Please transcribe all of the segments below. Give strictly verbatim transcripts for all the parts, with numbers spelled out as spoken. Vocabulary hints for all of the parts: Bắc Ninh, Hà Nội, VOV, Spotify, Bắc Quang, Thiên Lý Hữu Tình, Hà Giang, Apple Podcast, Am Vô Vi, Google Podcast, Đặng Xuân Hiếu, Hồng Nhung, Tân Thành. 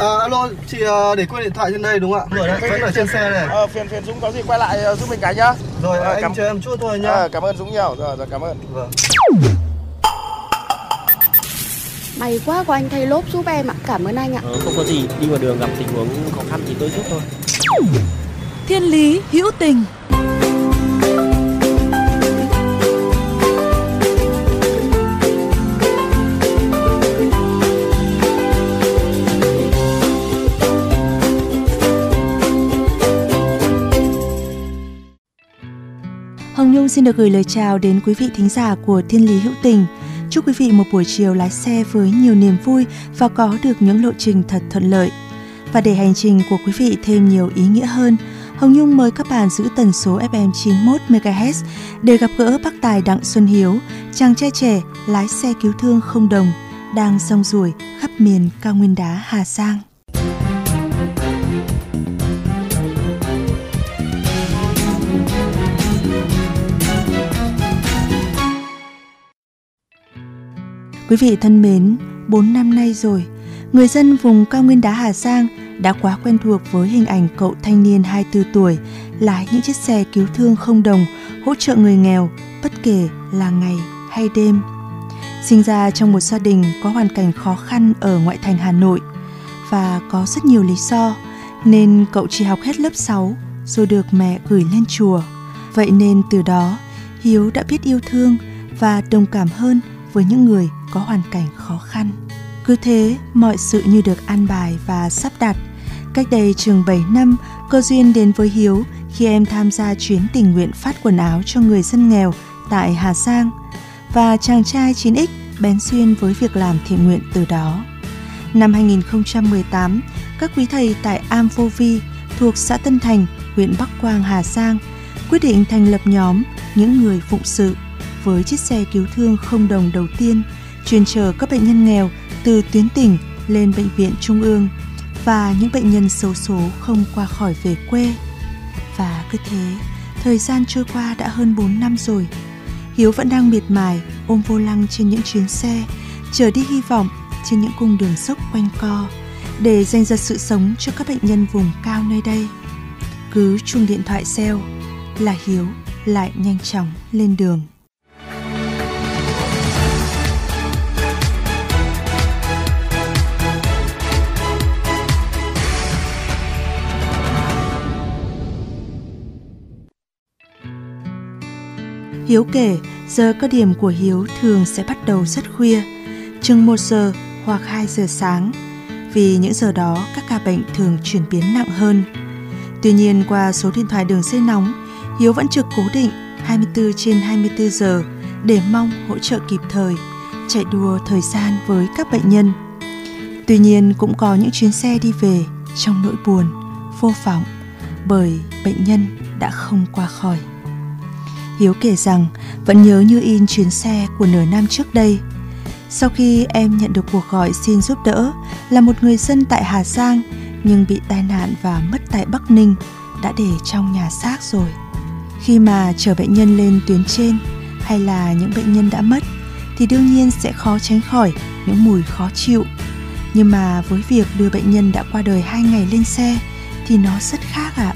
À, alo, chị để quên điện thoại trên đây đúng không ạ? Rồi đấy, vẫn ở trên xe này. Ờ, phiền phiền Dũng có gì quay lại giúp mình cái nhá. Rồi, à, anh cảm... chờ em chút thôi nhá. À, cảm ơn Dũng nhiều. Rồi, rồi cảm ơn. Vâng. May quá có anh thay lốp giúp em ạ. Cảm ơn anh ạ. Ờ, không có gì, đi vào đường gặp tình huống khó khăn thì tôi giúp thôi. Thiên lý hữu tình. Hồng Nhung xin được gửi lời chào đến quý vị thính giả của Thiên Lý Hữu Tình. Chúc quý vị một buổi chiều lái xe với nhiều niềm vui và có được những lộ trình thật thuận lợi. Và để hành trình của quý vị thêm nhiều ý nghĩa hơn, Hồng Nhung mời các bạn giữ tần số ép em chín mươi mốt mê ga héc để gặp gỡ bác tài Đặng Xuân Hiếu, chàng trai trẻ lái xe cứu thương không đồng, đang rong ruổi khắp miền cao nguyên đá Hà Giang. Quý vị thân mến, bốn năm nay rồi, người dân vùng cao nguyên đá Hà Giang đã quá quen thuộc với hình ảnh cậu thanh niên hai mươi tư tuổi lái những chiếc xe cứu thương không đồng hỗ trợ người nghèo bất kể là ngày hay đêm. Sinh ra trong một gia đình có hoàn cảnh khó khăn ở ngoại thành Hà Nội và có rất nhiều lý do nên cậu chỉ học hết lớp sáu rồi được mẹ gửi lên chùa. Vậy nên từ đó, Hiếu đã biết yêu thương và đồng cảm hơn với những người có hoàn cảnh khó khăn. Cứ thế, mọi sự như được an bài và sắp đặt. Cách đây chừng bảy năm, cơ duyên đến với Hiếu khi em tham gia chuyến tình nguyện phát quần áo cho người dân nghèo tại Hà Giang. Và chàng trai chín ích bén duyên với việc làm thiện nguyện từ đó. Năm hai nghìn không trăm mười tám, các quý thầy tại Am Vô Vi thuộc xã Tân Thành, huyện Bắc Quang, Hà Giang quyết định thành lập nhóm những người phụng sự với chiếc xe cứu thương không đồng đầu tiên, chuyên chở các bệnh nhân nghèo từ tuyến tỉnh lên bệnh viện trung ương và những bệnh nhân xấu số không qua khỏi về quê. Và cứ thế, thời gian trôi qua đã hơn bốn năm rồi. Hiếu vẫn đang miệt mài ôm vô lăng trên những chuyến xe, chở đi hy vọng trên những cung đường dốc quanh co để dành ra sự sống cho các bệnh nhân vùng cao nơi đây. Cứ chuông điện thoại reo là Hiếu lại nhanh chóng lên đường. Hiếu kể, giờ cao điểm của Hiếu thường sẽ bắt đầu rất khuya, chừng một giờ hoặc hai giờ sáng, vì những giờ đó các ca bệnh thường chuyển biến nặng hơn. Tuy nhiên, qua số điện thoại đường dây nóng, Hiếu vẫn trực cố định hai mươi tư trên hai mươi tư giờ để mong hỗ trợ kịp thời, chạy đua thời gian với các bệnh nhân. Tuy nhiên, cũng có những chuyến xe đi về trong nỗi buồn, vô vọng, bởi bệnh nhân đã không qua khỏi. Hiếu kể rằng vẫn nhớ như in chuyến xe của nửa năm trước đây. Sau khi em nhận được cuộc gọi xin giúp đỡ là một người dân tại Hà Giang nhưng bị tai nạn và mất tại Bắc Ninh, đã để trong nhà xác rồi. Khi mà chở bệnh nhân lên tuyến trên hay là những bệnh nhân đã mất thì đương nhiên sẽ khó tránh khỏi những mùi khó chịu. Nhưng mà với việc đưa bệnh nhân đã qua đời hai ngày lên xe thì nó rất khác ạ.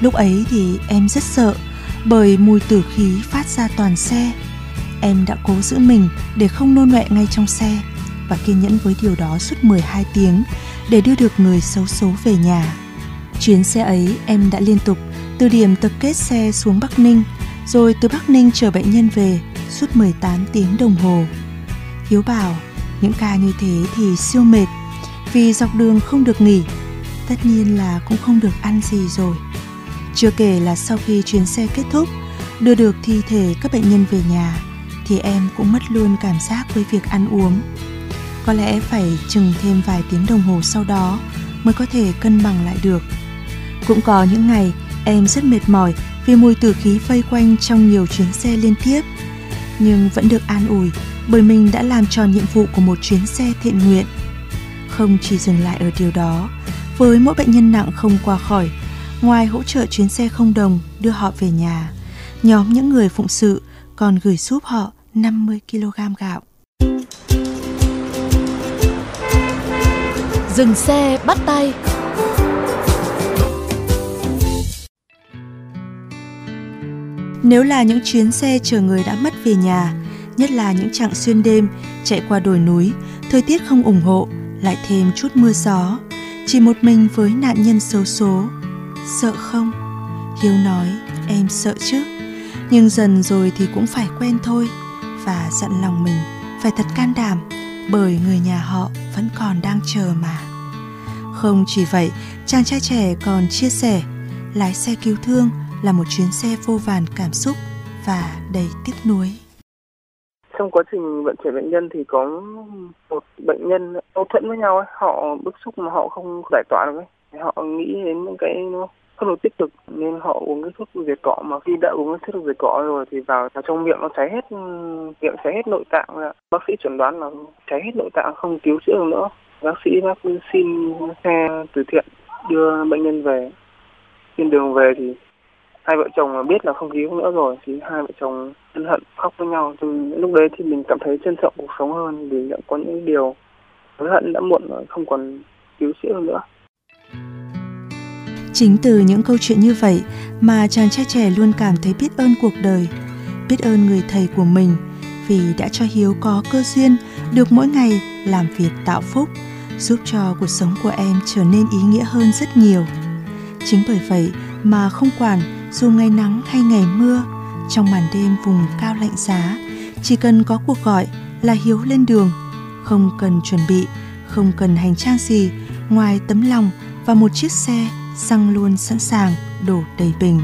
Lúc ấy thì em rất sợ, bởi mùi tử khí phát ra toàn xe. Em đã cố giữ mình để không nôn ọe ngay trong xe và kiên nhẫn với điều đó suốt mười hai tiếng để đưa được người xấu số về nhà. Chuyến xe ấy em đã liên tục từ điểm tập kết xe xuống Bắc Ninh, rồi từ Bắc Ninh chở bệnh nhân về suốt mười tám tiếng đồng hồ. Hiếu bảo những ca như thế thì siêu mệt, vì dọc đường không được nghỉ, tất nhiên là cũng không được ăn gì rồi. Chưa kể là sau khi chuyến xe kết thúc, đưa được thi thể các bệnh nhân về nhà, thì em cũng mất luôn cảm giác với việc ăn uống. Có lẽ phải chừng thêm vài tiếng đồng hồ sau đó mới có thể cân bằng lại được. Cũng có những ngày em rất mệt mỏi vì mùi tử khí vây quanh trong nhiều chuyến xe liên tiếp, nhưng vẫn được an ủi bởi mình đã làm tròn nhiệm vụ của một chuyến xe thiện nguyện. Không chỉ dừng lại ở điều đó, với mỗi bệnh nhân nặng không qua khỏi, ngoài hỗ trợ chuyến xe không đồng đưa họ về nhà, nhóm những người phụng sự còn gửi giúp họ năm mươi ki lô gam gạo. Dừng xe bắt tay. Nếu là những chuyến xe chở người đã mất về nhà, nhất là những chặng xuyên đêm chạy qua đồi núi, thời tiết không ủng hộ, lại thêm chút mưa gió, chỉ một mình với nạn nhân xấu số. Sợ không? Hiếu nói, em sợ chứ. Nhưng dần rồi thì cũng phải quen thôi, và dặn lòng mình phải thật can đảm, bởi người nhà họ vẫn còn đang chờ mà. Không chỉ vậy, chàng trai trẻ còn chia sẻ, lái xe cứu thương là một chuyến xe vô vàn cảm xúc và đầy tiếc nuối. Trong quá trình vận chuyển bệnh nhân thì có một bệnh nhân mâu thuẫn với nhau ấy. Họ bức xúc mà họ không giải tỏa được ấy. Họ nghĩ đến những cái không được tích cực nên họ uống cái thuốc diệt cỏ, mà khi đã uống cái thuốc diệt cỏ rồi thì vào trong miệng nó cháy hết, miệng cháy hết nội tạng, là bác sĩ chẩn đoán là cháy hết nội tạng, không cứu chữa được nữa. Bác sĩ bác xin xe từ thiện đưa bệnh nhân về. Trên đường về thì hai vợ chồng biết là không cứu nữa rồi thì hai vợ chồng ân hận khóc với nhau. Lúc đấy thì mình cảm thấy trân trọng cuộc sống hơn, vì đã có những điều hối hận đã muộn rồi, không còn cứu chữa nữa. Chính từ những câu chuyện như vậy mà chàng trai trẻ luôn cảm thấy biết ơn cuộc đời, biết ơn người thầy của mình, vì đã cho Hiếu có cơ duyên được mỗi ngày làm việc tạo phúc, giúp cho cuộc sống của em trở nên ý nghĩa hơn rất nhiều. Chính bởi vậy mà không quản dù ngày nắng hay ngày mưa, trong màn đêm vùng cao lạnh giá, chỉ cần có cuộc gọi là Hiếu lên đường, không cần chuẩn bị, không cần hành trang gì ngoài tấm lòng và một chiếc xe xăng luôn sẵn sàng đổ đầy bình.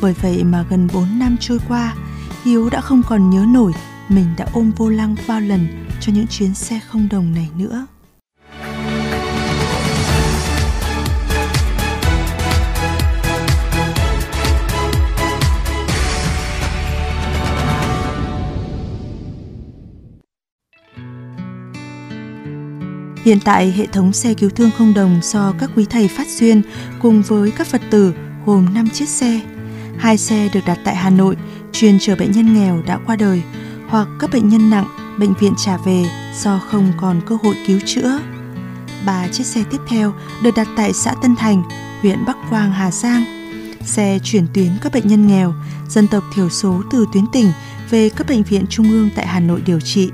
Bởi vậy mà gần bốn năm trôi qua, Hiếu đã không còn nhớ nổi mình đã ôm vô lăng bao lần cho những chuyến xe không đồng này nữa. Hiện tại, hệ thống xe cứu thương không đồng do các quý thầy phát duyên cùng với các Phật tử gồm năm chiếc xe. Hai xe được đặt tại Hà Nội, chuyên chở bệnh nhân nghèo đã qua đời hoặc các bệnh nhân nặng, bệnh viện trả về do không còn cơ hội cứu chữa. Ba chiếc xe tiếp theo được đặt tại xã Tân Thành, huyện Bắc Quang, Hà Giang. Xe chuyển tuyến các bệnh nhân nghèo, dân tộc thiểu số từ tuyến tỉnh về các bệnh viện trung ương tại Hà Nội điều trị,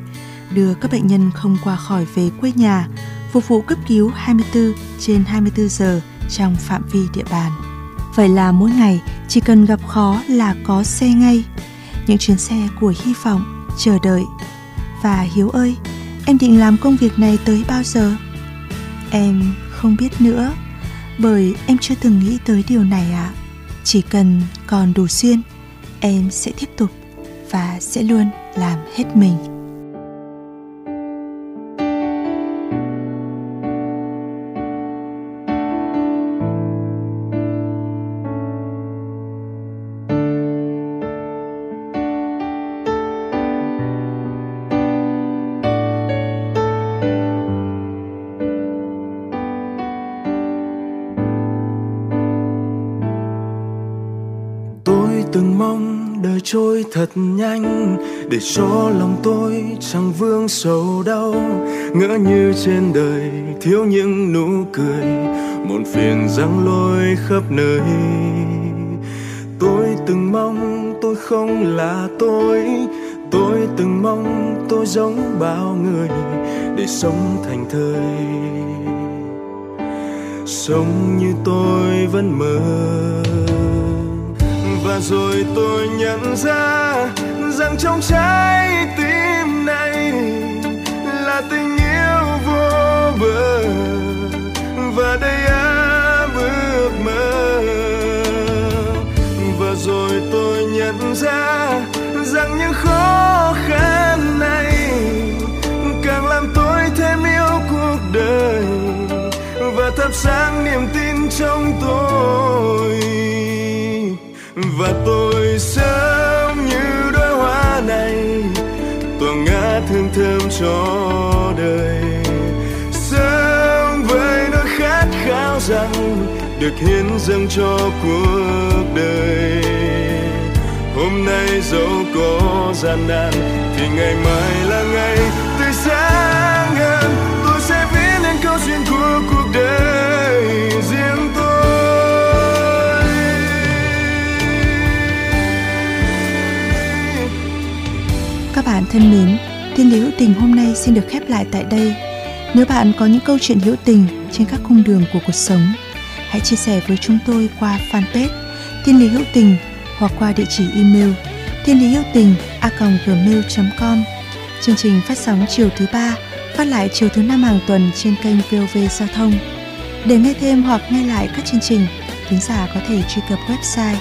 đưa các bệnh nhân không qua khỏi về quê nhà, phục vụ cấp cứu hai mươi bốn trên hai mươi bốn giờ trong phạm vi địa bàn. Vậy là mỗi ngày chỉ cần gặp khó là có xe ngay, những chuyến xe của hy vọng, chờ đợi. Và Hiếu ơi, em định làm công việc này tới bao giờ? Em không biết nữa, bởi em chưa từng nghĩ tới điều này ạ. À. Chỉ cần còn đủ duyên, em sẽ tiếp tục và sẽ luôn làm hết mình. Từng mong đời trôi thật nhanh, để cho lòng tôi chẳng vương sầu đau. Ngỡ như trên đời thiếu những nụ cười, muộn phiền giăng lối khắp nơi. Tôi từng mong tôi không là tôi, tôi từng mong tôi giống bao người, để sống thành thơi, sống như tôi vẫn mơ. Và rồi tôi nhận ra rằng trong trái tim này là tình yêu vô bờ, và đây áp ước mơ. Và rồi tôi nhận ra rằng những khó khăn này càng làm tôi thêm yêu cuộc đời, và thắp sáng niềm tin trong tôi. Và tôi sống như đóa hoa này, tỏa ngát hương thơm cho đời. Sống với nỗi khát khao rằng được hiến dâng cho cuộc đời. Hôm nay dẫu có gian nan thì ngày mai là ngày tươi sáng hơn. Tôi sẽ viết lên câu chuyện của thân mến, Thiên Lý Hữu Tình hôm nay xin được khép lại tại đây. Nếu bạn có những câu chuyện hữu tình trên các cung đường của cuộc sống, hãy chia sẻ với chúng tôi qua fanpage Thiên Lý Hữu Tình hoặc qua địa chỉ email thienlyhuuting a còng gmail chấm com. Chương trình phát sóng chiều thứ ba, phát lại chiều thứ năm hàng tuần trên kênh vê o vê Giao thông. Để nghe thêm hoặc nghe lại các chương trình, thính giả có thể truy cập website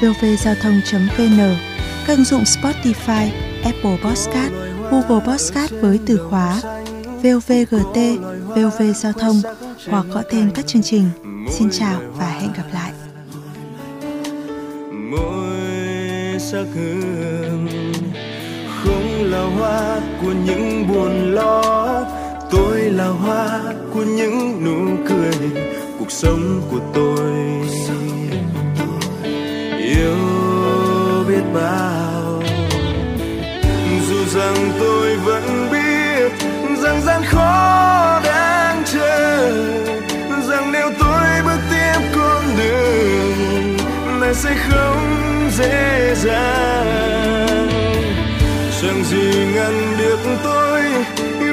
vê o vê giao thông chấm vê en, các ứng dụng Spotify, Apple Podcast, Google Podcast với từ khóa vê o vê giê tê, vê o vê Giao thông hoặc gõ tên các chương trình. Xin chào và hẹn gặp lại. Mỗi sắc hương không là hoa của những buồn lo, tôi là hoa của những nụ cười. Cuộc sống của tôi yêu biết bao, dù rằng tôi vẫn biết rằng gian khó đang chờ, rằng nếu tôi bước tiếp con đường này sẽ không dễ dàng. Chẳng gì ngăn được tôi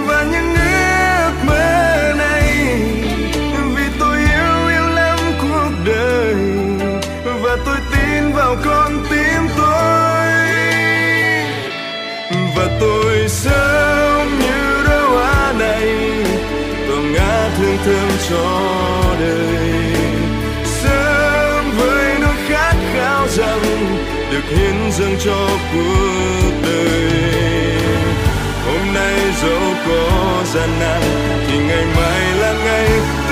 và những ước mơ này, vì tôi yêu yêu lắm cuộc đời và tôi tin vào con tim tôi, và tôi sống như đóa hoa này tỏa ngát hương thơm cho đời, sống với nỗi khát khao rằng được hiến dâng cho cuộc đời. Hôm nay dẫu có gian nan thì ngày mai là ngày